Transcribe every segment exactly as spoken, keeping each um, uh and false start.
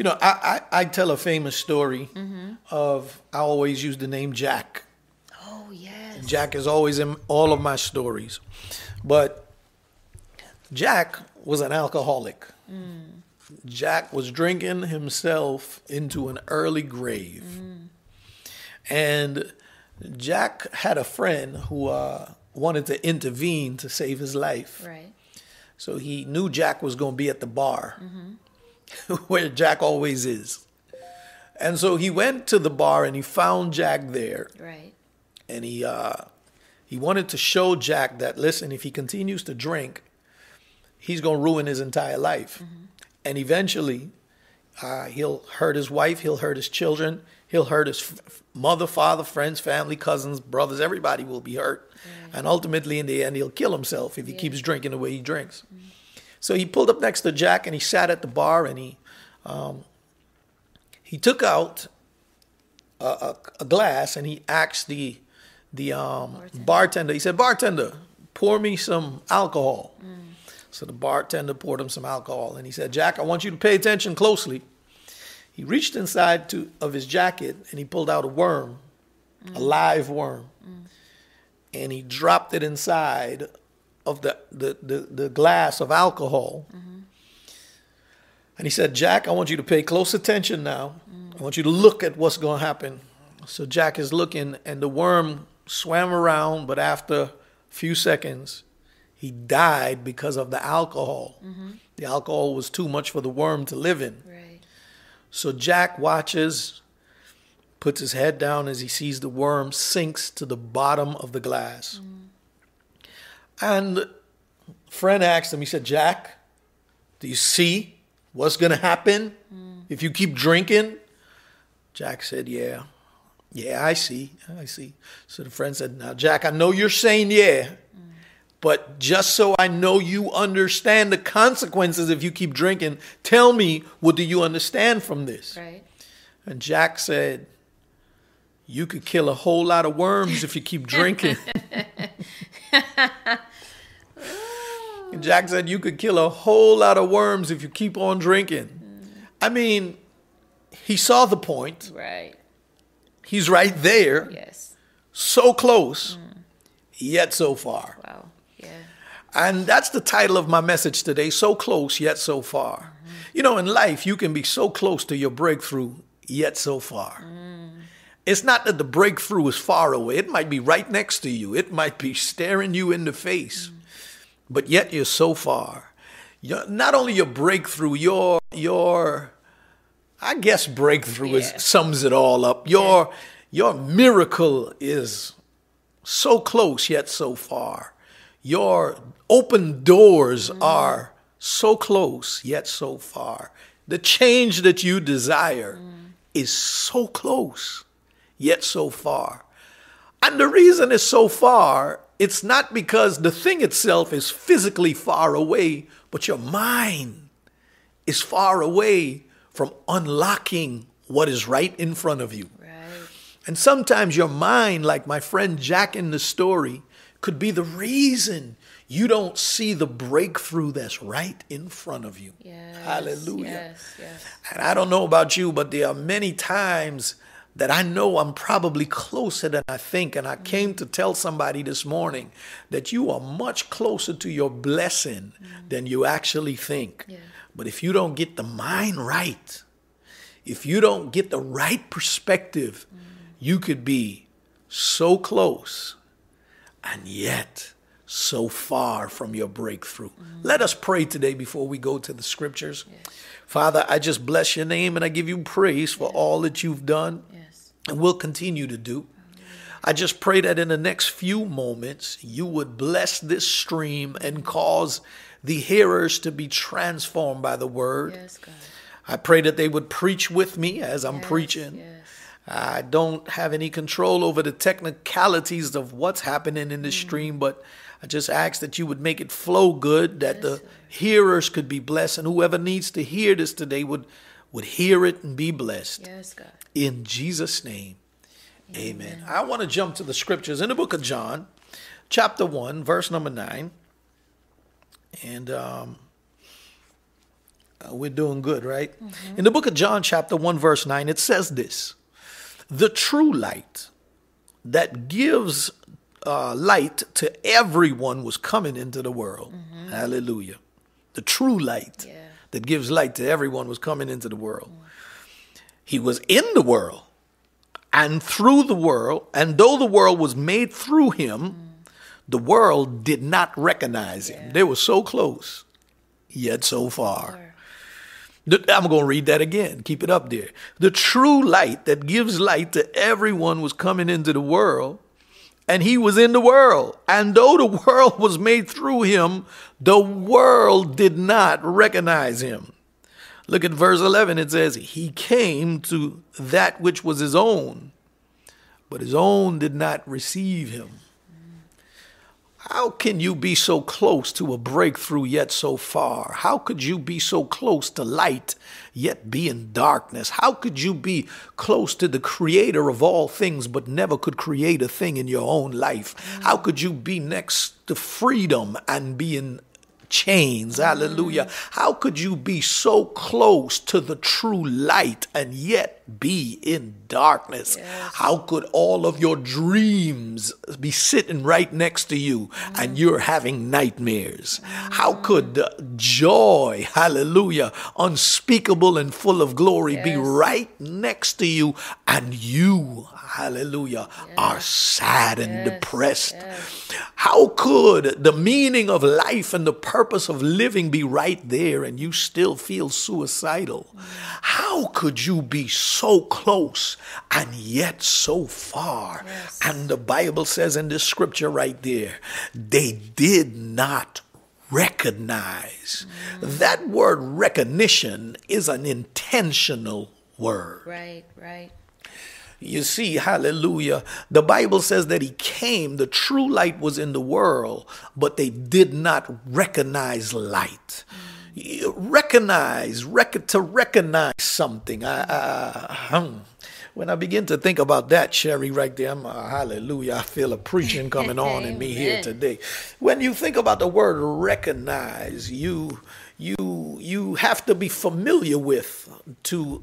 You know, I, I, I tell a famous story mm-hmm. of, I always use the name Jack. Oh, yes. Jack is always in all of my stories. But Jack was an alcoholic. Mm. Jack was drinking himself into an early grave. Mm. And Jack had a friend who uh, wanted to intervene to save his life. Right. So he knew Jack was going to be at the bar, mm-hmm. where Jack always is. And so he went to the bar and he found Jack there. Right. And he uh, he wanted to show Jack that, listen, if he continues to drink, he's going to ruin his entire life. Mm-hmm. And eventually, uh, he'll hurt his wife, he'll hurt his children, he'll hurt his f- mother, father, friends, family, cousins, brothers, everybody will be hurt. Mm-hmm. And ultimately, in the end, he'll kill himself if he yeah. keeps drinking the way he drinks. Mm-hmm. So he pulled up next to Jack and he sat at the bar and he um, he took out a, a, a glass and he asked the, the um, bartender. bartender, he said, bartender, pour me some alcohol. Mm-hmm. So the bartender poured him some alcohol, and he said, Jack, I want you to pay attention closely. He reached inside to, of his jacket, and he pulled out a worm, mm. a live worm, mm. and he dropped it inside of the, the, the, the glass of alcohol. Mm-hmm. And he said, Jack, I want you to pay close attention now. Mm. I want you to look at what's going to happen. So Jack is looking, and the worm swam around, but after a few seconds, he died because of the alcohol. Mm-hmm. The alcohol was too much for the worm to live in. Right. So Jack watches, puts his head down as he sees the worm sinks to the bottom of the glass. Mm. And a friend asked him, he said, Jack, do you see what's going to happen mm. if you keep drinking? Jack said, yeah. Yeah, I see. I see. So the friend said, now, Jack, I know you're saying yeah. Mm. But just so I know you understand the consequences if you keep drinking, tell me, what do you understand from this? Right. And Jack said, you could kill a whole lot of worms if you keep drinking. And Jack said, you could kill a whole lot of worms if you keep on drinking. Mm. I mean, he saw the point. Right. He's right there. Yes. So close, mm. yet so far. Wow. And that's the title of my message today, So Close, Yet So Far. Mm. You know, in life, you can be so close to your breakthrough, yet so far. Mm. It's not that the breakthrough is far away. It might be right next to you. It might be staring you in the face. Mm. But yet you're so far. You're, not only your breakthrough, your, your I guess breakthrough yeah. is, sums it all up. Your, yeah. your miracle is so close, yet so far. Your open doors mm. are so close, yet so far. The change that you desire mm. is so close, yet so far. And the reason it's so far, it's not because the thing itself is physically far away, but your mind is far away from unlocking what is right in front of you. Right. And sometimes your mind, like my friend Jack in the story, could be the reason you don't see the breakthrough that's right in front of you. Yes, hallelujah. Yes, yes. And I don't know about you, but there are many times that I know I'm probably closer than I think. And I mm-hmm. came to tell somebody this morning that you are much closer to your blessing mm-hmm. than you actually think. Yeah. But if you don't get the mind right, if you don't get the right perspective, mm-hmm. you could be so close and yet so far from your breakthrough. Mm-hmm. Let us pray today before we go to the scriptures. Yes. Father, I just bless your name and I give you praise for yes. all that you've done yes. and will continue to do. Hallelujah. I just pray that in the next few moments, you would bless this stream and cause the hearers to be transformed by the word. Yes, God. I pray that they would preach with me as I'm yes, preaching. Yes. I don't have any control over the technicalities of what's happening in this mm-hmm. stream, but I just ask that you would make it flow good, that yes, the sir. hearers could be blessed, and whoever needs to hear this today would, would hear it and be blessed. Yes, God. In Jesus' name, amen. amen. I want to jump to the scriptures in the book of John, chapter one, verse number nine. And um, uh, we're doing good, right? Mm-hmm. In the book of John, chapter one, verse nine, it says this: the true light that gives uh, light to everyone was coming into the world. Mm-hmm. Hallelujah. The true light yeah. that gives light to everyone was coming into the world. Mm-hmm. He was in the world and through the world. And though the world was made through him, mm-hmm. the world did not recognize him. Yeah. They were so close, yet so far. Sure. I'm going to read that again. Keep it up there. The true light that gives light to everyone was coming into the world, and he was in the world. And though the world was made through him, the world did not recognize him. Look at verse eleven. It says, he came to that which was his own, but his own did not receive him. How can you be so close to a breakthrough yet so far? How could you be so close to light yet be in darkness? How could you be close to the creator of all things but never could create a thing in your own life? Mm-hmm. How could you be next to freedom and be in chains? Mm-hmm. Hallelujah. How could you be so close to the true light and yet be in darkness? Yes. How could all of your dreams be sitting right next to you mm-hmm. and you're having nightmares? Mm-hmm. How could uh, joy, hallelujah, unspeakable and full of glory yes. be right next to you and you, hallelujah, yes. are sad yes. and depressed? Yes. How could the meaning of life and the purpose purpose of living be right there and you still feel suicidal? How could you be so close and yet so far? Yes. And the Bible says in this scripture right there, they did not recognize. Mm. That word recognition is an intentional word. Right, right. You see, hallelujah, the Bible says that he came, the true light was in the world, but they did not recognize light. Mm. Recognize, rec- to recognize something. I, I, um, when I begin to think about that, Sherry, right there, I'm, uh, hallelujah, I feel a preaching coming on in me here today. When you think about the word recognize, you, you, you have to be familiar with to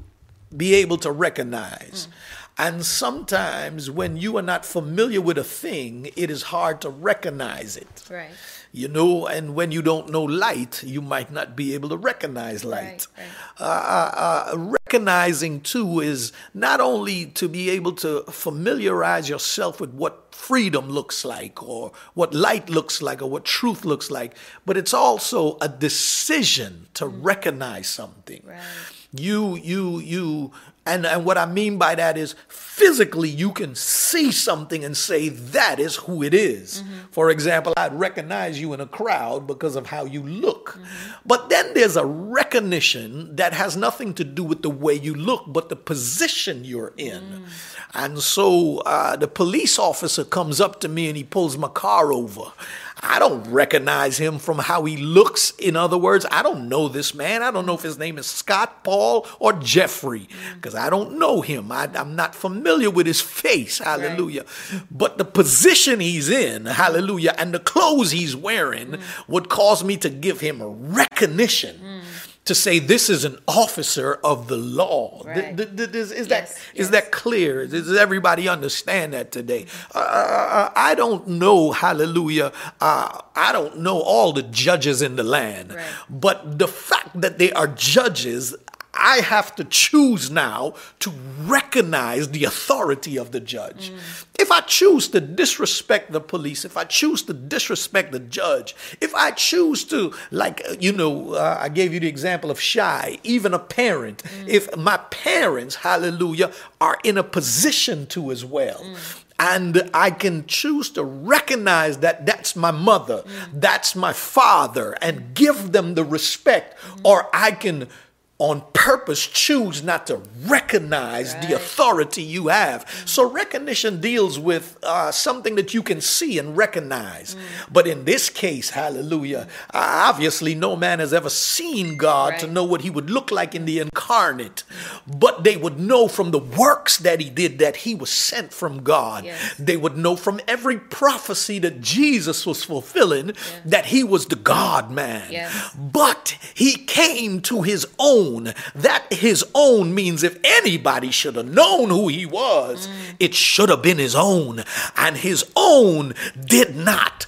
be able to recognize. Mm. And sometimes when you are not familiar with a thing, it is hard to recognize it. Right. You know, and when you don't know light, you might not be able to recognize light. Right, right. Uh, uh, recognizing, too, is not only to be able to familiarize yourself with what freedom looks like or what light looks like or what truth looks like, but it's also a decision to mm. recognize something. Right. You, you, you... And, and what I mean by that is physically you can see something and say that is who it is. Mm-hmm. For example, I'd recognize you in a crowd because of how you look. Mm-hmm. But then there's a recognition that has nothing to do with the way you look, but the position you're in. Mm. And so uh, the police officer comes up to me and he pulls my car over. I don't recognize him from how he looks. In other words, I don't know this man. I don't know if his name is Scott, Paul, or Jeffrey, because I don't know him. I, I'm not familiar with his face. Hallelujah. Right. But the position he's in, hallelujah, and the clothes he's wearing mm. would cause me to give him recognition. Mm. To say this is an officer of the law. Right. Th- th- th- is yes, that yes. is that clear? Does everybody understand that today? Uh, I don't know, hallelujah, uh, I don't know all the judges in the land. Right. But the fact that they are judges, I have to choose now to recognize the authority of the judge. Mm. If I choose to disrespect the police, if I choose to disrespect the judge, if I choose to, like, you know, uh, I gave you the example of Shy, even a parent. Mm. If my parents, hallelujah, are in a position to as well. Mm. And I can choose to recognize that that's my mother, mm. that's my father, and give them the respect. Mm. Or I can on purpose choose not to recognize right. the authority you have. Mm-hmm. So recognition deals with uh, something that you can see and recognize. Mm-hmm. But in this case, hallelujah, mm-hmm. obviously no man has ever seen God right. to know what he would look like in the incarnate. But they would know from the works that he did that he was sent from God. Yes. They would know from every prophecy that Jesus was fulfilling yeah. that he was the God-man. Yes. But he came to his own. That his own means if anybody should have known who he was, mm. it should have been his own. And his own did not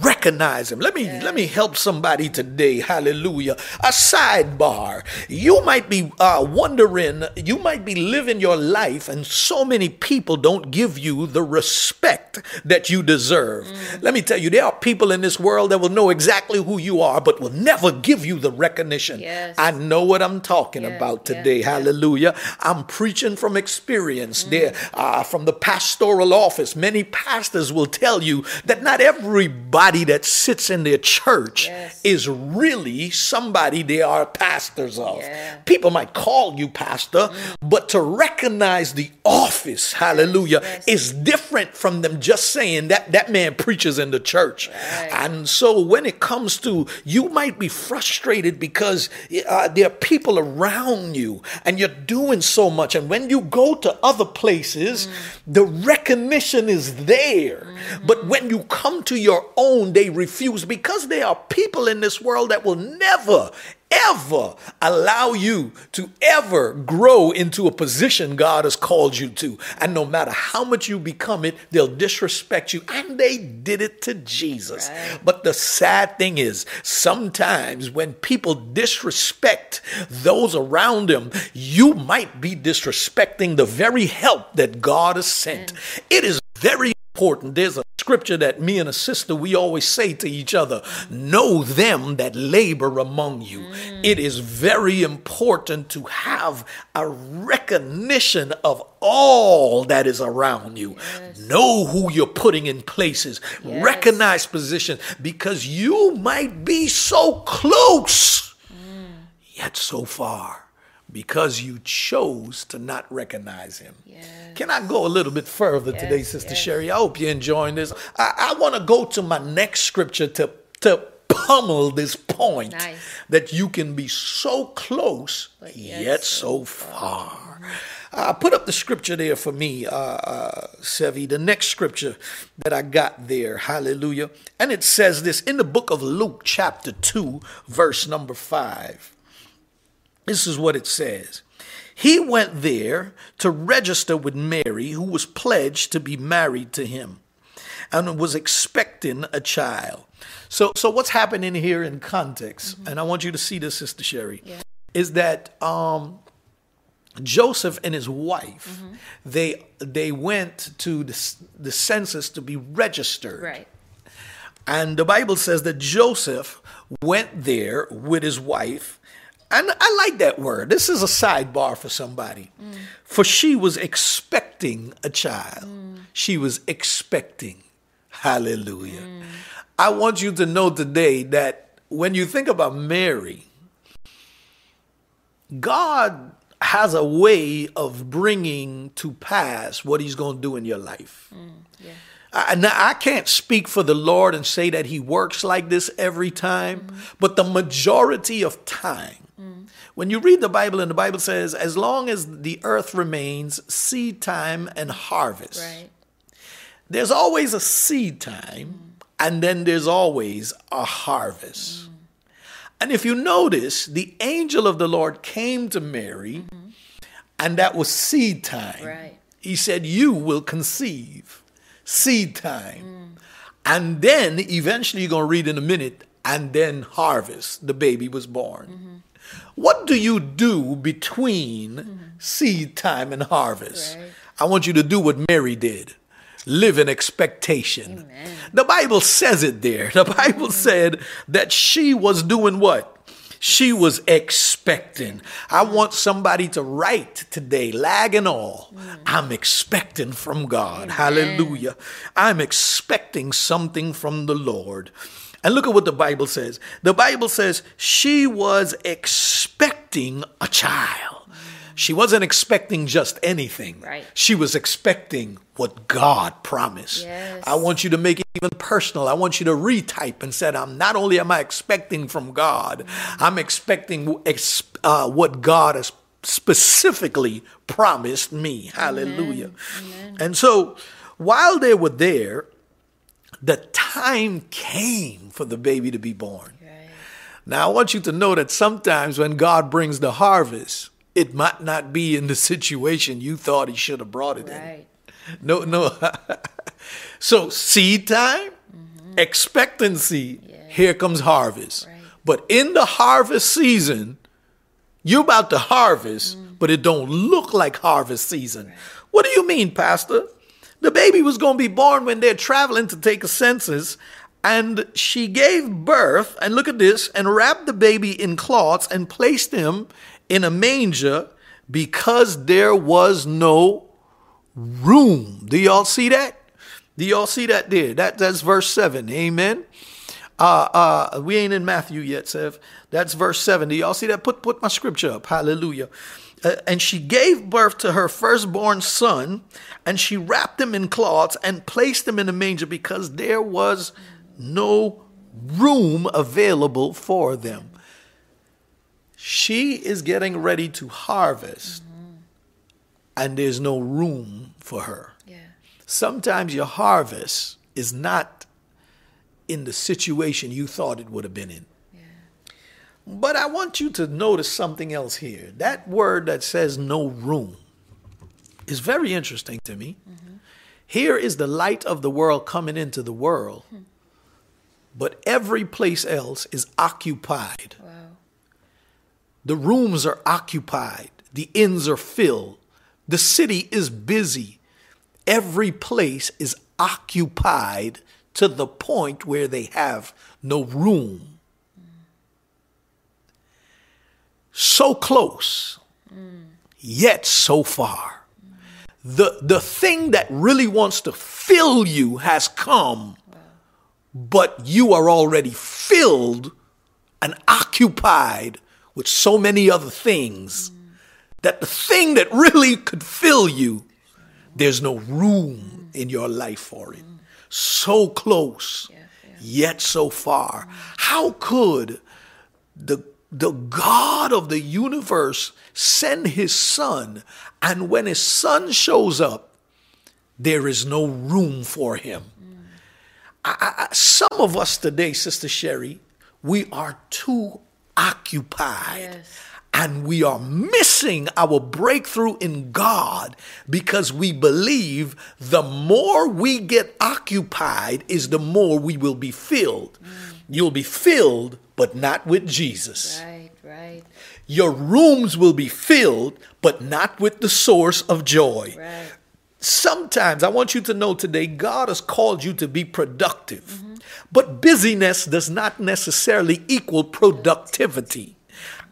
recognize him. Let me yes. let me help somebody today. Hallelujah. A sidebar. You might be uh, wondering, you might be living your life and so many people don't give you the respect that you deserve. Mm. Let me tell you, there are people in this world that will know exactly who you are, but will never give you the recognition. Yes. I know what I'm talking yes. about today. Yes. Hallelujah. I'm preaching from experience. Mm. There, uh, from the pastoral office, many pastors will tell you that not everybody that sits in their church yes. is really somebody they are pastors of. Yeah. People might call you pastor, mm. but to recognize the office, hallelujah, yes. is different from them just saying that that man preaches in the church. Right. And so when it comes to, you might be frustrated because uh, there are people around you and you're doing so much. And when you go to other places, mm. the recognition is there. Mm-hmm. But when you come to your own, they refuse because there are people in this world that will never, ever allow you to ever grow into a position God has called you to. And no matter how much you become it, they'll disrespect you. And they did it to Jesus. Right. But the sad thing is, sometimes when people disrespect those around them, you might be disrespecting the very help that God has sent. Mm. It is very important. There's a scripture that me and a sister, we always say to each other, know them that labor among you. Mm. It is very important to have a recognition of all that is around you. Yes. Know who you're putting in places. Yes. Recognize positions, because you might be so close, mm. yet so far, because you chose to not recognize him. Yes. Can I go a little bit further yes, today, Sister yes. Sherry? I hope you're enjoying this. I, I want to go to my next scripture to, to pummel this point nice. that you can be so close, but yet, yet so far. Uh, put up the scripture there for me, uh, uh, Sevi, the next scripture that I got there. Hallelujah. And it says this in the book of Luke, chapter two, verse number five. This is what it says. He went there to register with Mary, who was pledged to be married to him and was expecting a child. So, so what's happening here in context, mm-hmm. and I want you to see this, Sister Sherry, yeah. is that um, Joseph and his wife, mm-hmm. they they went to the, the census to be registered. Right. And the Bible says that Joseph went there with his wife. And I like that word. This is a sidebar for somebody. Mm. For she was expecting a child. Mm. She was expecting. Hallelujah. Mm. I want you to know today that when you think about Mary, God has a way of bringing to pass what he's going to do in your life. Mm. Yeah. I, now, I can't speak for the Lord and say that he works like this every time, mm. but the majority of time, when you read the Bible, and the Bible says, as long as the earth remains, seed time and harvest. Right. There's always a seed time, mm. and then there's always a harvest. Mm. And if you notice, the angel of the Lord came to Mary, mm-hmm. and that was seed time. Right. He said, you will conceive. Seed time. Mm. And then, eventually, you're going to read in a minute, and then harvest. The baby was born. Mm-hmm. What do you do between mm-hmm. seed time and harvest? Right. I want you to do what Mary did. Live in expectation. Amen. The Bible says it there. The Bible mm-hmm. said that she was doing what? She was expecting. I want somebody to write today, lag and all. Mm. I'm expecting from God. Amen. Hallelujah. I'm expecting something from the Lord. And look at what the Bible says. The Bible says she was expecting a child. She wasn't expecting just anything. Right. She was expecting what God promised. Yes. I want you to make it even personal. I want you to retype and said, I'm not only am I expecting from God, mm-hmm. I'm expecting uh, what God has specifically promised me. Hallelujah. Amen. And so while they were there, the time came for the baby to be born. Right. Now, I want you to know that sometimes when God brings the harvest, it might not be in the situation you thought he should have brought it right. in. No, no. So seed time, mm-hmm. expectancy, yes. here comes harvest. Right. But in the harvest season, you're about to harvest, mm-hmm. but it don't look like harvest season. Right. What do you mean, Pastor? The baby was going to be born when they're traveling to take a census. And she gave birth, and look at this, and wrapped the baby in cloths and placed him in a manger because there was no room. Do y'all see that? Do y'all see that there? That, that's verse seven. Amen. Uh, uh, we ain't in Matthew yet, Sev. That's verse seven. Do y'all see that? Put, put my scripture up. Hallelujah. Uh, and she gave birth to her firstborn son, and she wrapped him in cloths and placed him in a manger because there was no room available for them. She is getting ready to harvest, mm-hmm. and there's no room for her. Yeah. Sometimes your harvest is not in the situation you thought it would have been in. Yeah. But I want you to notice something else here. That word that says no room is very interesting to me. Mm-hmm. Here is the light of the world coming into the world, mm-hmm. but every place else is occupied. Wow. The rooms are occupied. The inns are filled. The city is busy. Every place is occupied to the point where they have no room. Mm. So close, mm. yet so far. Mm. The, the thing that really wants to fill you has come, wow. but you are already filled and occupied with so many other things, mm. that the thing that really could fill you, there's no room mm. in your life for it. Mm. So close, yeah, yeah. yet so far. Mm. How could the, the God of the universe send his son, and when his son shows up, there is no room for him? Mm. I, I, some of us today, Sister Sherry, we are too occupied, yes. and we are missing our breakthrough in God because we believe the more we get occupied is the more we will be filled. Mm. You'll be filled, but not with Jesus. Right, right. Your rooms will be filled, but not with the source of joy. Right. Sometimes, I want you to know today, God has called you to be productive. Mm-hmm. But busyness does not necessarily equal productivity.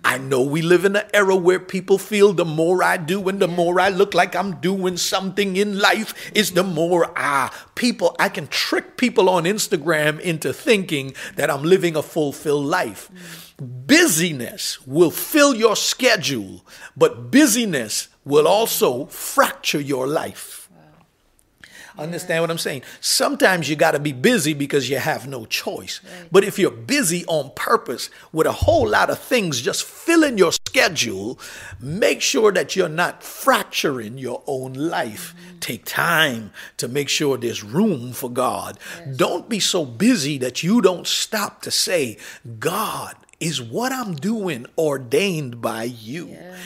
I know we live in an era where people feel the more I do and the yeah. more I look like I'm doing something in life is the more I. People, I can trick people on Instagram into thinking that I'm living a fulfilled life. Mm. Busyness will fill your schedule, but busyness will also fracture your life. Wow. Understand yeah. what I'm saying? Sometimes you got to be busy because you have no choice. Right. But if you're busy on purpose with a whole lot of things just filling your schedule, make sure that you're not fracturing your own life. Mm-hmm. Take time to make sure there's room for God. Yes. Don't be so busy that you don't stop to say, God, is what I'm doing ordained by you? Yeah.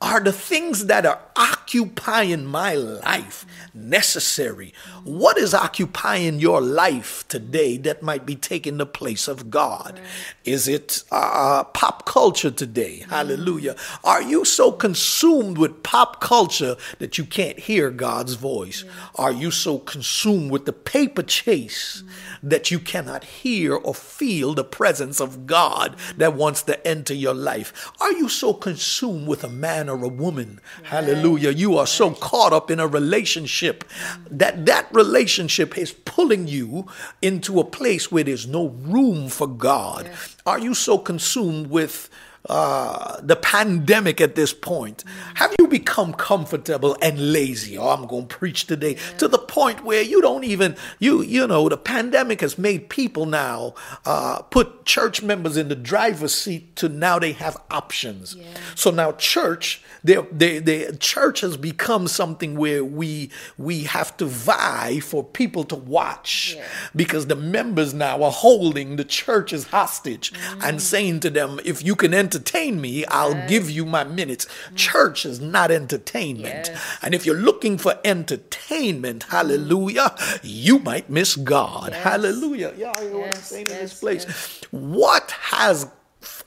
Are the things that are occupying my life necessary? What is occupying your life today that might be taking the place of God? Right. Is it uh, pop culture today? Mm. Hallelujah. Are you so consumed with pop culture that you can't hear God's voice? Yes. Are you so consumed with the paper chase mm. that you cannot hear or feel the presence of God mm. that wants to enter your life? Are you so consumed with a man or a woman, yes. hallelujah, you are so caught up in a relationship that that relationship is pulling you into a place where there's no room for God. Yes. Are you so consumed with Uh, the pandemic at this point? Have you become comfortable and lazy? Oh, I'm going to preach today. Yeah. To the point where you don't even, you you know, the pandemic has made people now uh, put church members in the driver's seat to now they have options. Yeah. So now church, they, they, they, church has become something where we, we have to vie for people to watch, yeah, because the members now are holding the church as hostage, mm-hmm, and saying to them, if you can enter entertain me, I'll yes. give you my minutes. Church is not entertainment. Yes. And if you're looking for entertainment, hallelujah, you might miss God. Yes. Hallelujah. Y'all yes. know what I'm saying yes. in this place. Yes. What has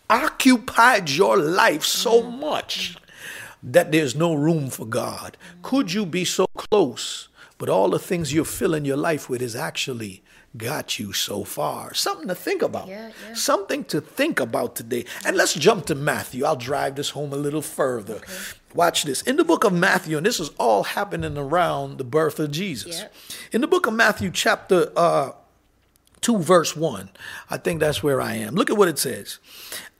occupied your life so mm. much that there's no room for God? Could you be so close, but all the things you're filling your life with is actually got you so far? Something to think about. Yeah, yeah. Something to think about today. And let's jump to Matthew. I'll drive this home a little further. Okay. Watch this. In the book of Matthew, and this is all happening around the birth of Jesus. Yeah. In the book of Matthew, chapter uh, two, verse one, I think that's where I am. Look at what it says.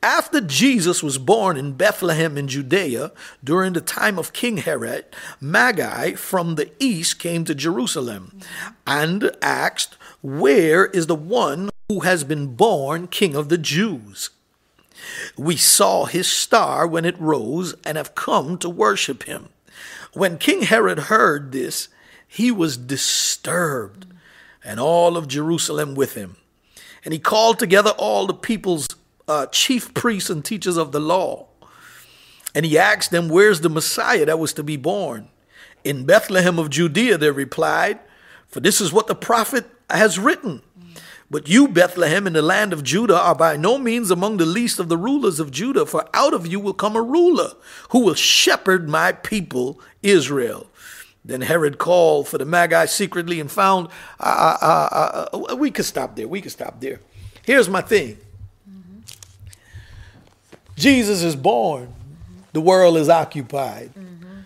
After Jesus was born in Bethlehem in Judea, during the time of King Herod, Magi from the east came to Jerusalem and asked, "Where is the one who has been born King of the Jews? We saw his star when it rose and have come to worship him." When King Herod heard this, he was disturbed, and all of Jerusalem with him. And he called together all the people's uh, chief priests and teachers of the law. And he asked them, "Where's the Messiah that was to be born?" "In Bethlehem of Judea," they replied, "for this is what the prophet has written. But you, Bethlehem, in the land of Judah, are by no means among the least of the rulers of Judah, for out of you will come a ruler who will shepherd my people, Israel." Then Herod called for the Magi secretly and found, uh, uh, uh, uh, we could stop there. We could stop there. Here's my thing. Mm-hmm. Jesus is born. Mm-hmm. The world is occupied. Mm-hmm.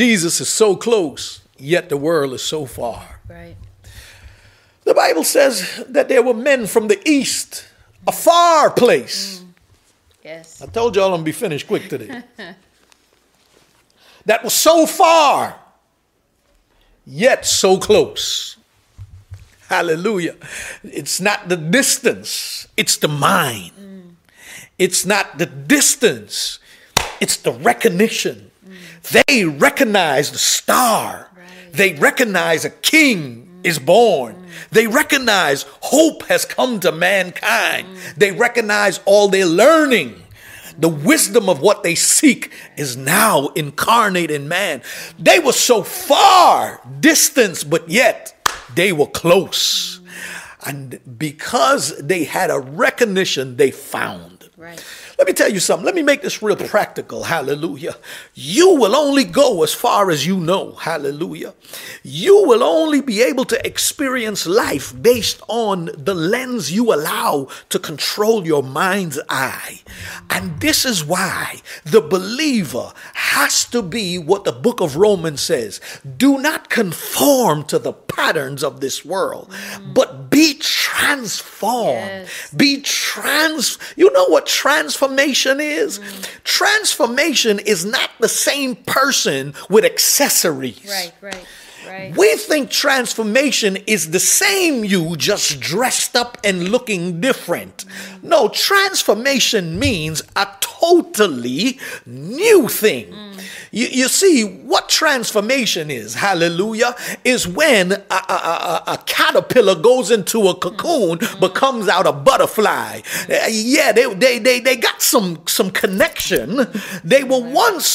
Jesus is so close, yet the world is so far. Right. The Bible says that there were men from the east, a far place. Mm. Yes. I told y'all I'm going to be finished quick today. That was so far, yet so close. Hallelujah. It's not the distance. It's the mind. Mm. It's not the distance. It's the recognition. Mm. They recognize the star. Right. They recognize a king mm. is born. Mm. They recognize hope has come to mankind. Mm. They recognize all their learning. The wisdom of what they seek is now incarnate in man. They were so far distant, but yet they were close. And because they had a recognition, they found. Right. Let me tell you something. Let me make this real practical. Hallelujah. You will only go as far as you know. Hallelujah. You will only be able to experience life based on the lens you allow to control your mind's eye. And this is why the believer has to be what the book of Romans says. Do not conform to the patterns of this world, mm. but be transformed. Yes. Be trans. You know what transform Transformation is? Mm. Transformation is not the same person with accessories. Right, right, right. We think transformation is the same you, just dressed up and looking different. Mm. No, transformation means a totally new thing. Mm. You, you see, what transformation is, hallelujah, is when a, a, a, a caterpillar goes into a cocoon, mm. but comes out a butterfly. Mm. Uh, yeah, they, they they they got some some connection. They were once,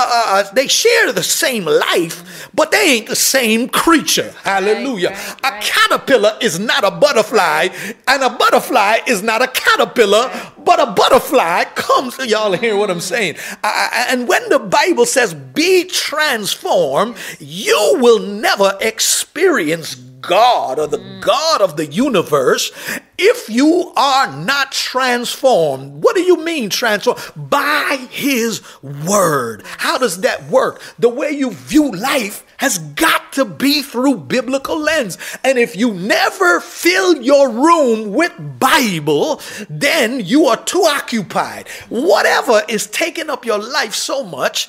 uh, they share the same life, but they ain't the same creature, hallelujah. Right, right, right. A caterpillar is not a butterfly, and a butterfly is not a caterpillar, right. But a butterfly comes, y'all hear what I'm saying? I, I, and when the Bible says be transformed, you will never experience God or the mm. God of the universe, if you are not transformed. What do you mean transformed? By his word. How does that work? The way you view life has got to be through biblical lens. And if you never fill your room with Bible, then you are too occupied. Whatever is taking up your life so much,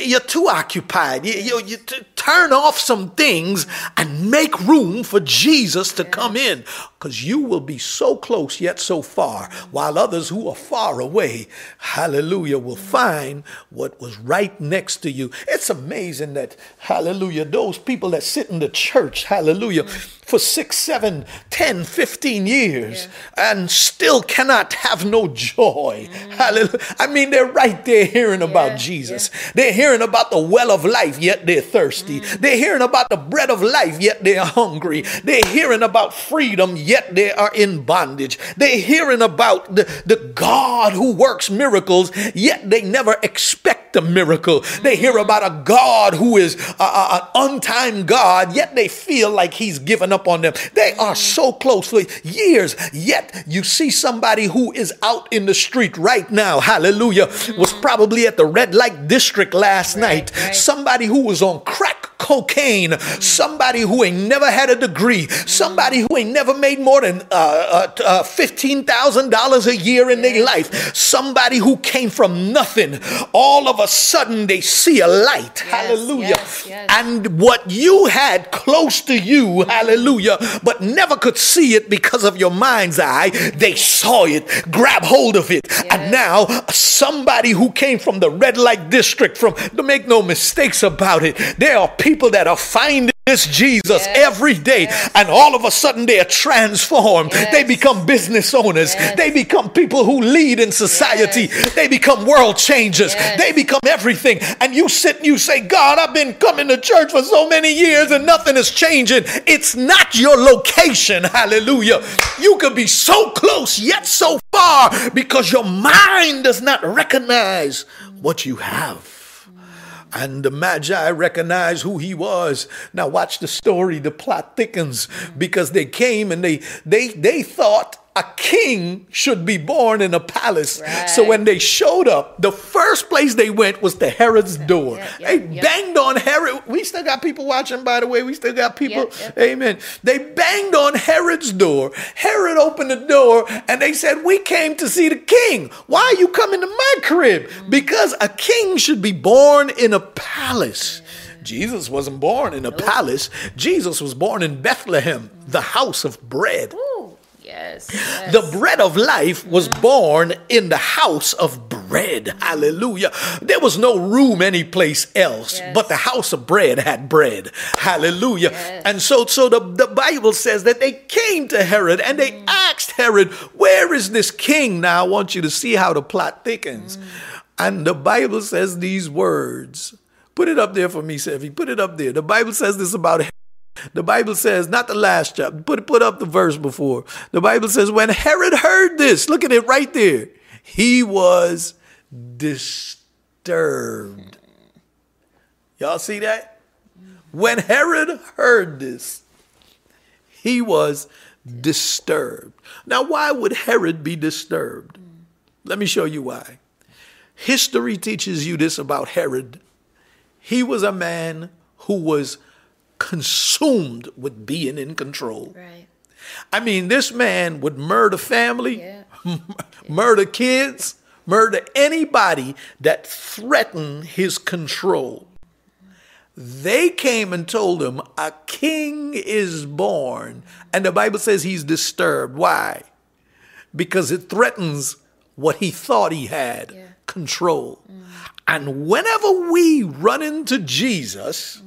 you're too occupied. You, you, you turn off some things and make room for Jesus to come in, because you will be so close yet so far, while others who are far away, hallelujah, will find what was right next to you. It's amazing that, hallelujah, those people that sit in the church, hallelujah, for six, seven, ten, fifteen years yeah. and still cannot have no joy. Mm. Hallelujah. I mean, they're right there hearing yeah. about Jesus. Yeah. They're hearing about the well of life, yet they're thirsty. Mm. They're hearing about the bread of life, yet they're hungry. They're hearing about freedom, yet they are in bondage. They're hearing about the, the God who works miracles, yet they never expect a miracle. Mm. They hear about a God who is a, a, an untimed God, yet they feel like he's given up on them. They are so close for years, yet you see somebody who is out in the street right now, hallelujah, mm. was probably at the red light district last right, night. Right. Somebody who was on crack cocaine, mm. somebody who ain't never had a degree, mm. somebody who ain't never made more than uh, uh, fifteen thousand dollars a year in yeah. their life, somebody who came from nothing. All of a sudden they see a light, yes, hallelujah, yes, yes. and what you had close to you, mm. hallelujah, but never could see it because of your mind's eye, they saw it, grab hold of it, yes. and now somebody who came from the red light district, from, make no mistakes about it, there are people People that are finding this Jesus yes, every day, yes. and all of a sudden they are transformed. Yes. They become business owners. Yes. They become people who lead in society. Yes. They become world changers. Yes. They become everything. And you sit and you say, God, I've been coming to church for so many years and nothing is changing. It's not your location. Hallelujah. You could be so close yet so far because your mind does not recognize what you have. And the Magi recognized who he was. Now watch the story. The plot thickens because they came and they they they thought a king should be born in a palace. Right. So when they showed up, the first place they went was to Herod's door. Yeah, yeah, they yeah. banged on Herod. We still got people watching, by the way. We still got people. Yeah, yeah. Amen. They banged on Herod's door. Herod opened the door and they said, we came to see the king. Why are you coming to my crib? Because a king should be born in a palace. Jesus wasn't born in a nope. palace. Jesus was born in Bethlehem, the house of bread. Ooh. Yes, yes. The bread of life was born in the house of bread. Hallelujah. There was no room anyplace else, yes. but the house of bread had bread. Hallelujah. Yes. And so, so the, the Bible says that they came to Herod and they mm. asked Herod, where is this king? Now I want you to see how the plot thickens. Mm. And the Bible says these words. Put it up there for me, Sevi. Put it up there. The Bible says this about Herod. The Bible says, not the last chapter, put, put up the verse before. The Bible says, when Herod heard this, look at it right there, he was disturbed. Y'all see that? When Herod heard this, he was disturbed. Now, why would Herod be disturbed? Let me show you why. History teaches you this about Herod. He was a man who was consumed with being in control. Right. I mean, this man would murder family, yeah. Yeah. murder kids, murder anybody that threatened his control. They came and told him a king is born. And the Bible says he's disturbed. Why? Because it threatens what he thought he had, yeah. control. Mm. And whenever we run into Jesus, mm.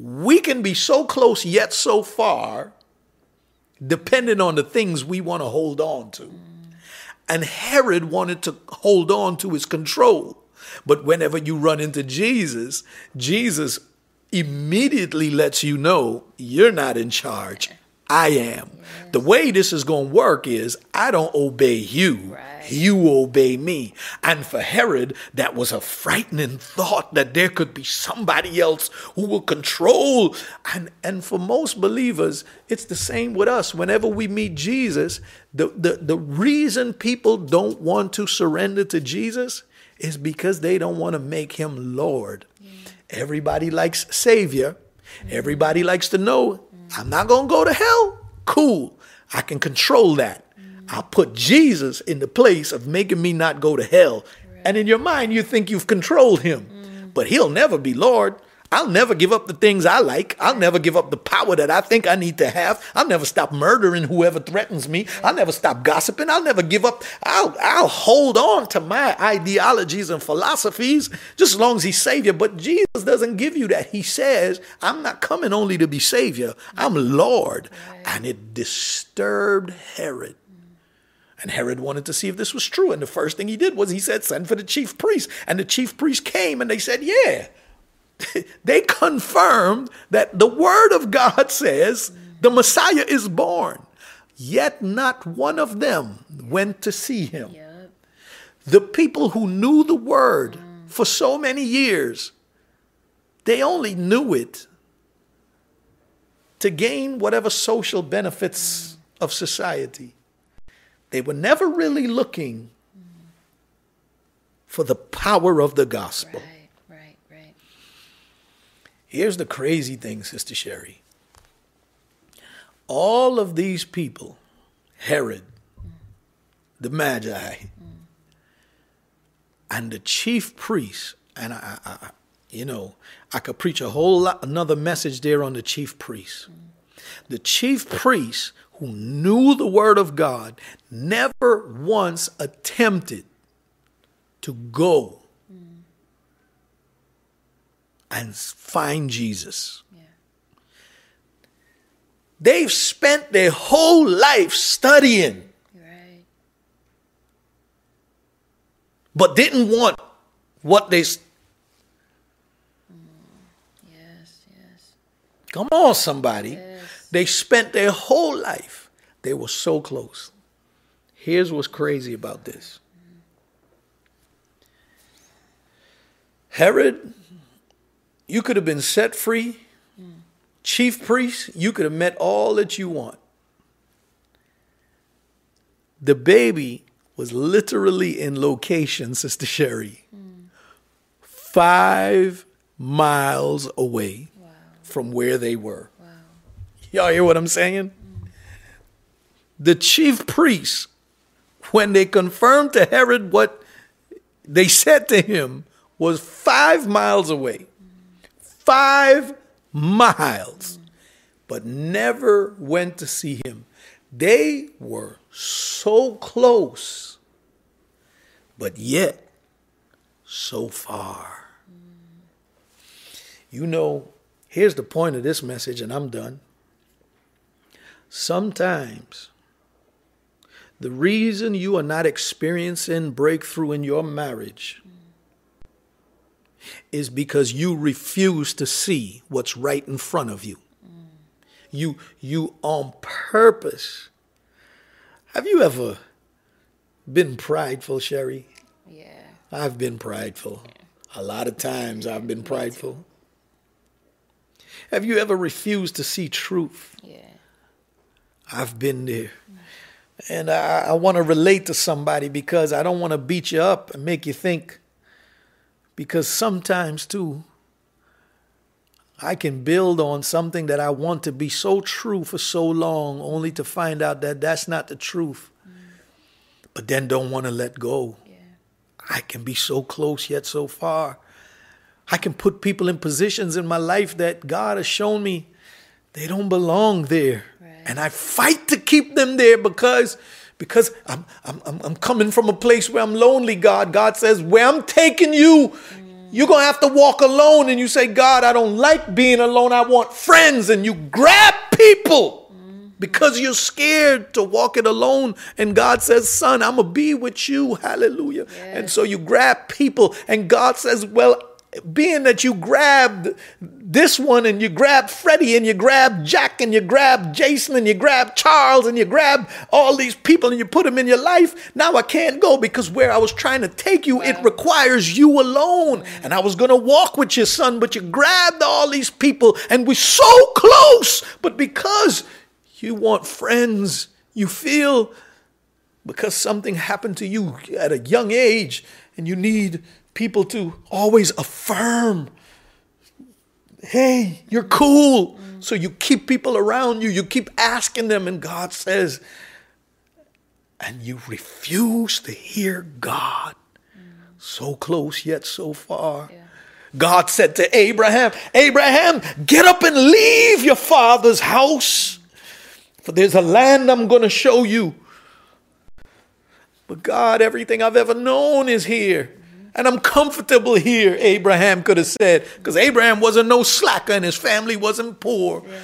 we can be so close yet so far, depending on the things we want to hold on to. Mm. And Herod wanted to hold on to his control. But whenever you run into Jesus, Jesus immediately lets you know you're not in charge. I am. Yes. The way this is going to work is I don't obey you. Right. You obey me. And for Herod, that was a frightening thought that there could be somebody else who will control. And, and for most believers, it's the same with us. Whenever we meet Jesus, the, the, the reason people don't want to surrender to Jesus is because they don't want to make him Lord. Mm. Everybody likes Savior. Mm. Everybody likes to know, mm. I'm not going to go to hell. Cool. I can control that. Mm. I'll put Jesus in the place of making me not go to hell. Right. And in your mind, you think you've controlled him. Mm. But he'll never be Lord. I'll never give up the things I like. I'll never give up the power that I think I need to have. I'll never stop murdering whoever threatens me. I'll never stop gossiping. I'll never give up. I'll, I'll hold on to my ideologies and philosophies just as long as he's Savior. But Jesus doesn't give you that. He says, I'm not coming only to be Savior. I'm Lord. And it disturbed Herod. And Herod wanted to see if this was true. And the first thing he did was he said, send for the chief priest. And the chief priest came and they said, yeah. They confirmed that the word of God says the Messiah is born, yet not one of them went to see him. Yep. The people who knew the word mm. for so many years, they only knew it to gain whatever social benefits mm. of society. They were never really looking mm. for the power of the gospel. Right. Here's the crazy thing, Sister Sherry. All of these people, Herod, mm. the Magi, mm. and the chief priests, and I, I, I, you know, I could preach a whole lot, another message there on the chief priests. Mm. The chief priests who knew the word of God never once attempted to go and find Jesus. Yeah. They've spent their whole life studying. Right. But didn't want what they... St- mm. Yes, yes. Come on, somebody. Yes. They spent their whole life. They were so close. Here's what's crazy about this. Herod... You could have been set free. Mm. Chief priest, you could have met all that you want. The baby was literally in location, Sister Sherry, mm. five miles away wow. from where they were. Wow. Y'all hear what I'm saying? Mm. The chief priests, when they confirmed to Herod what they said to him, was five miles away. Five miles, mm. but never went to see him. They were so close, but yet so far. Mm. You know, here's the point of this message, and I'm done. Sometimes the reason you are not experiencing breakthrough in your marriage is because you refuse to see what's right in front of you. Mm. You, you on purpose. Have you ever been prideful, Sherry? Yeah. I've been prideful. Yeah. A lot of times I've been prideful. Have you ever refused to see truth? Yeah. I've been there. Mm. And I, I want to relate to somebody because I don't want to beat you up and make you think. Because sometimes, too, I can build on something that I want to be so true for so long, only to find out that that's not the truth, mm. but then don't want to let go. Yeah. I can be so close yet so far. I can put people in positions in my life that God has shown me they don't belong there. Right. And I fight to keep them there because... Because I'm, I'm I'm coming from a place where I'm lonely, God. God says, where I'm taking you, mm. you're going to have to walk alone. And you say, God, I don't like being alone. I want friends. And you grab people mm. because you're scared to walk it alone. And God says, son, I'm going to be with you. Hallelujah. Yes. And so you grab people. And God says, well, being that you grabbed this one and you grab Freddie and you grab Jack and you grab Jason and you grab Charles and you grab all these people and you put them in your life. Now I can't go because where I was trying to take you, it requires you alone. And I was going to walk with your son, but you grabbed all these people and we're so close. But because you want friends, you feel because something happened to you at a young age and you need people to always affirm, hey, you're cool. Mm. So you keep people around you. You keep asking them. And God says, and you refuse to hear God. Mm. So close yet so far. Yeah. God said to Abraham, Abraham, get up and leave your father's house. For there's a land I'm going to show you. But God, everything I've ever known is here. And I'm comfortable here, Abraham could have said, because Abraham wasn't no slacker and his family wasn't poor. Yeah.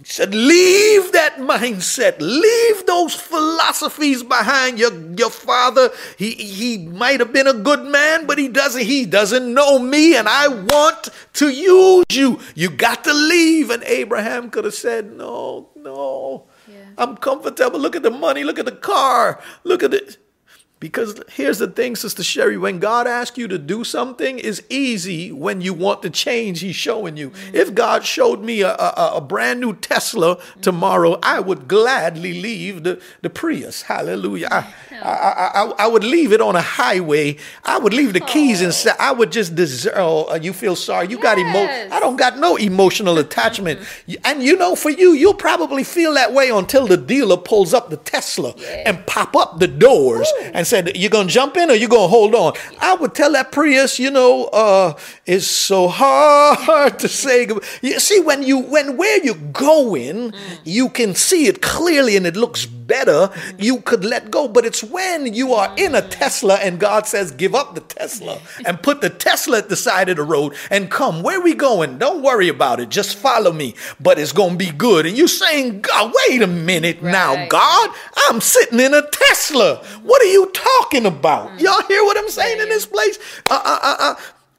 He said, leave that mindset. Leave those philosophies behind. Your, your father, he, he might have been a good man, but he doesn't, he doesn't know me and I want to use you. You got to leave. And Abraham could have said, no, no, yeah. I'm comfortable. Look at the money. Look at the car. Look at it. Because here's the thing, Sister Sherry, when God asks you to do something, it's easy when you want to change, he's showing you. Mm-hmm. If God showed me a, a, a brand new Tesla mm-hmm. tomorrow, I would gladly leave the, the Prius. Hallelujah. I, I, I, I would leave it on a highway. I would leave the oh. keys inside. I would just deserve, oh, you feel sorry. You yes. got emo. I don't got no emotional attachment. Mm-hmm. And you know, for you, you'll probably feel that way until the dealer pulls up the Tesla yeah. and pop up the doors Ooh. and said, you gonna jump in or you gonna hold on? I would tell that Prius, you know, uh, it's so hard to say. You see, when you when where you're going, mm. you can see it clearly and it looks better. Mm. You could let go, but it's when you are in a Tesla and God says, give up the Tesla and put the Tesla at the side of the road and come. Where are we going? Don't worry about it. Just follow me. But it's gonna be good. And you're saying, God, wait a minute right. now, God, I'm sitting in a Tesla. What are you talking talking about? Mm. Y'all hear what I'm saying yeah. in this place? Uh, uh, uh, uh.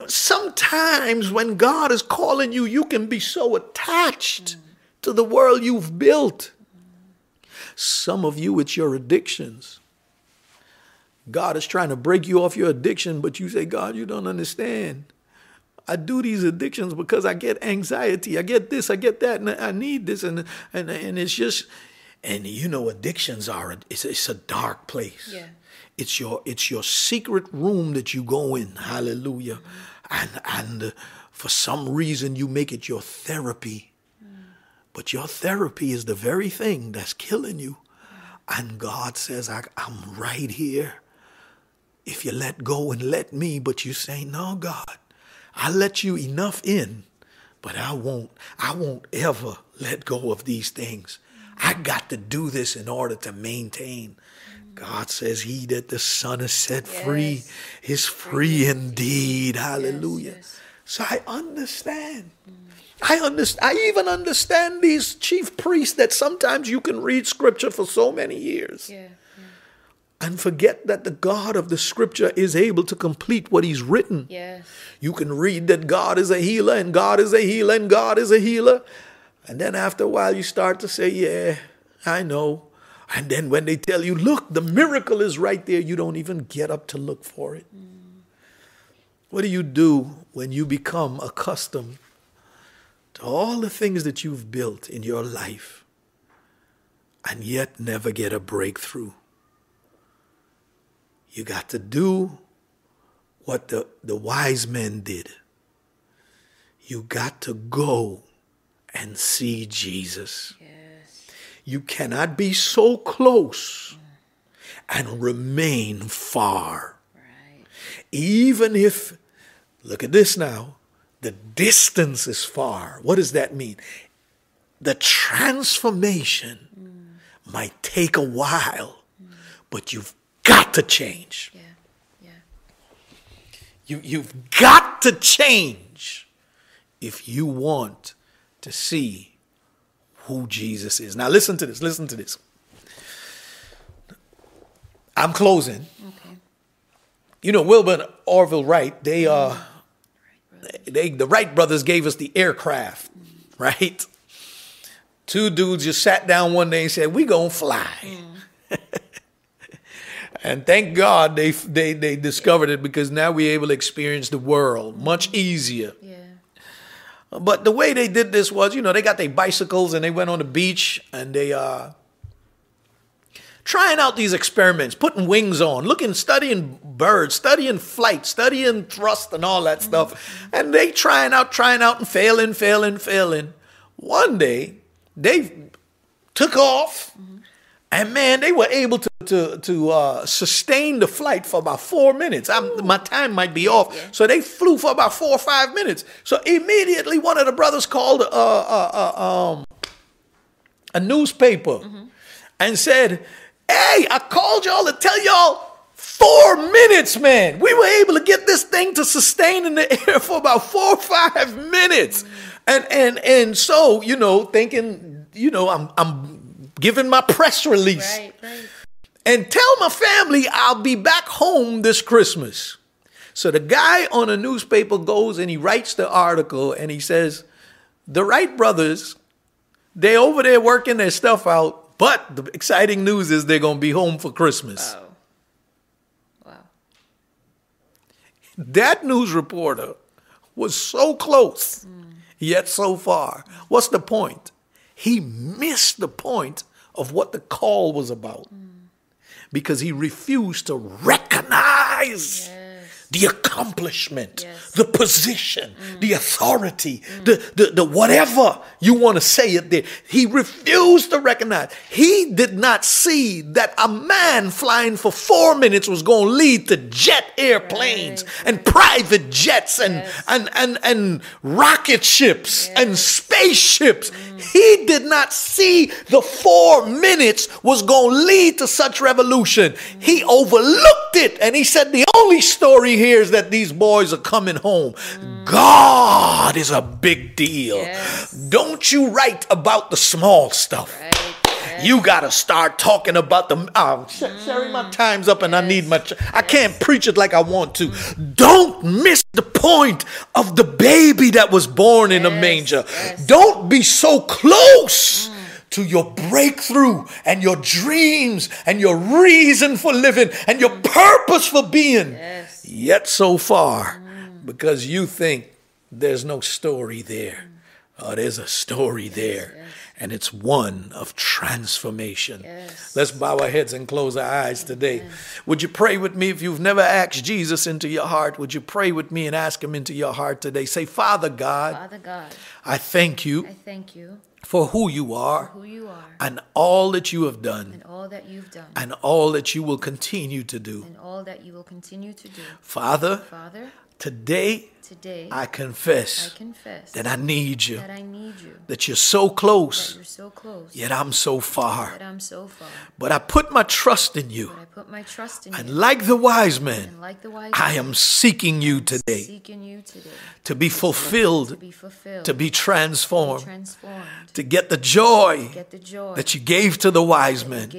Sometimes when God is calling you, you can be so attached mm. to the world you've built. Mm. Some of you, it's your addictions. God is trying to break you off your addiction, but you say, God, you don't understand. I do these addictions because I get anxiety. I get this, I get that, and I need this. And, and, and it's just, and you know, addictions are, it's, it's a dark place. Yeah. It's your it's your secret room that you go in. Hallelujah. Mm. And and for some reason you make it your therapy. Mm. But your therapy is the very thing that's killing you. Mm. And God says, I, I'm right here. If you let go and let me, but you say, no, God, I let you enough in, but I won't, I won't ever let go of these things. I got to do this in order to maintain. God says, he that the Son has set yes. free is free indeed. Hallelujah. Yes, yes. So I understand. Mm. I understand. I even understand these chief priests that sometimes you can read scripture for so many years yeah, yeah. and forget that the God of the scripture is able to complete what he's written. Yes. You can read that God is a healer and God is a healer and God is a healer. And then after a while you start to say, yeah, I know. And then when they tell you, look, the miracle is right there, you don't even get up to look for it. Mm. What do you do when you become accustomed to all the things that you've built in your life and yet never get a breakthrough? You got to do what the, the wise men did. You got to go and see Jesus. Yeah. You cannot be so close and remain far. Right. Even if, look at this now, the distance is far. What does that mean? The transformation mm. might take a while, mm. but you've got to change. Yeah. Yeah. You, you've got to change if you want to see who Jesus is. Now listen to this, listen to this. I'm closing. Okay. You know, Wilbur and Orville Wright, they uh, they, the Wright brothers gave us the aircraft, right? Two dudes just sat down one day and said, we gonna fly. Mm. And thank God they, they, they discovered it, because now we're able to experience the world much easier. Yeah. But the way they did this was, you know, they got their bicycles and they went on the beach and they uh, trying out these experiments, putting wings on, looking, studying birds, studying flight, studying thrust and all that stuff. Mm-hmm. And they trying out, trying out and failing, failing, failing. One day they took off. Mm-hmm. And man, they were able to to, to uh, sustain the flight for about four minutes. I'm, my time might be off. Yeah. So they flew for about four or five minutes. So immediately one of the brothers called uh, uh, uh, um, a newspaper mm-hmm. and said, hey, I called y'all to tell y'all four minutes, man. We were able to get this thing to sustain in the air for about four or five minutes. Mm-hmm. And, and, and so, you know, thinking, you know, I'm, I'm, giving my press release right, right. and tell my family I'll be back home this Christmas. So the guy on a newspaper goes and he writes the article and he says, the Wright brothers, they over there working their stuff out, but the exciting news is they're going to be home for Christmas. Oh. Wow. That news reporter was so close, mm. yet so far. What's the point? He missed the point of what the call was about mm. because he refused to recognize yes. the accomplishment, yes. the position, mm. the authority, mm. the, the, the whatever you want to say it there. He refused to recognize. He did not see that a man flying for four minutes was going to lead to jet airplanes right. and private jets and, yes. and, and, and, and rocket ships yes. and spaceships. Mm. He did not see the four minutes was going to lead to such revolution. He overlooked it. And he said, the only story here is that these boys are coming home. Mm. God is a big deal. Yes. Don't you write about the small stuff. Right. Yes. You got to start talking about the, oh, Sherry, mm. my time's up and yes. I need my, ch- I yes. can't preach it like I want to. Mm. Don't miss the point of the baby that was born yes, in a manger. Yes. Don't be so close mm. to your breakthrough and your dreams and your reason for living and your purpose for being. Yes. Yet so far, mm. because you think there's no story there. Mm. Oh, there's a story yes, there. Yes. And it's one of transformation. Yes. Let's bow our heads and close our eyes today. Amen. Would you pray with me? If you've never asked Jesus into your heart, would you pray with me and ask him into your heart today? Say, Father God, Father God, I thank you. I thank you. For who you are, who you are, and all that you have done, and all that you've done, and all that you will continue to do, and all that you will continue to do. Father, Father, today, today, I confess, I confess that I need you, that I need you, that you're so close, that you're so close, yet I'm so far, yet I'm so far. But I put my trust in you, but I put my trust in you, and like the wise man, and like the wise man, I am seeking you today, seeking you today, to be fulfilled, to be fulfilled, to be transformed, to be transformed. To get the joy, get the joy that you gave to the wise men.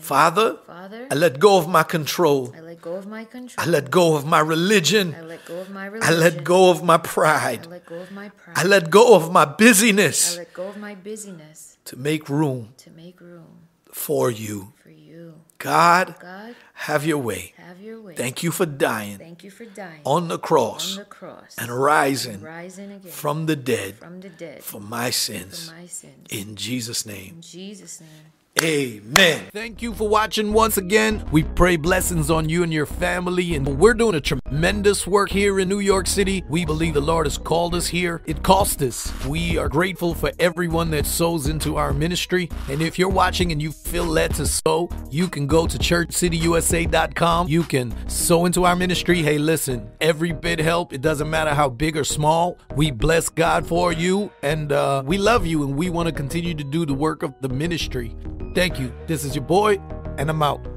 Father, Father, I let go of my control. I let go of my control. I let go of my religion. I let go of my religion. I let go of my pride. I let go of my pride. I let go of my busyness. I let go of my busyness. To make room. To make room for you. For you. God, God, have your way. Have your way. Thank you for dying. Thank you for dying on the cross, on the cross and rising, and rising again from the dead, from the dead, for my sins, for my sins. In Jesus' name. In Jesus' name. Amen. Thank you for watching once again. We pray blessings on you and your family. And we're doing a tremendous work here in New York City. We believe the Lord has called us here. It cost us. We are grateful for everyone that sows into our ministry. And if you're watching and you feel led to sow, you can go to church city u s a dot com. You can sow into our ministry. Hey, listen, every bit help. It doesn't matter how big or small. We bless God for you. And uh, we love you. And we want to continue to do the work of the ministry. Thank you. This is your boy, and I'm out.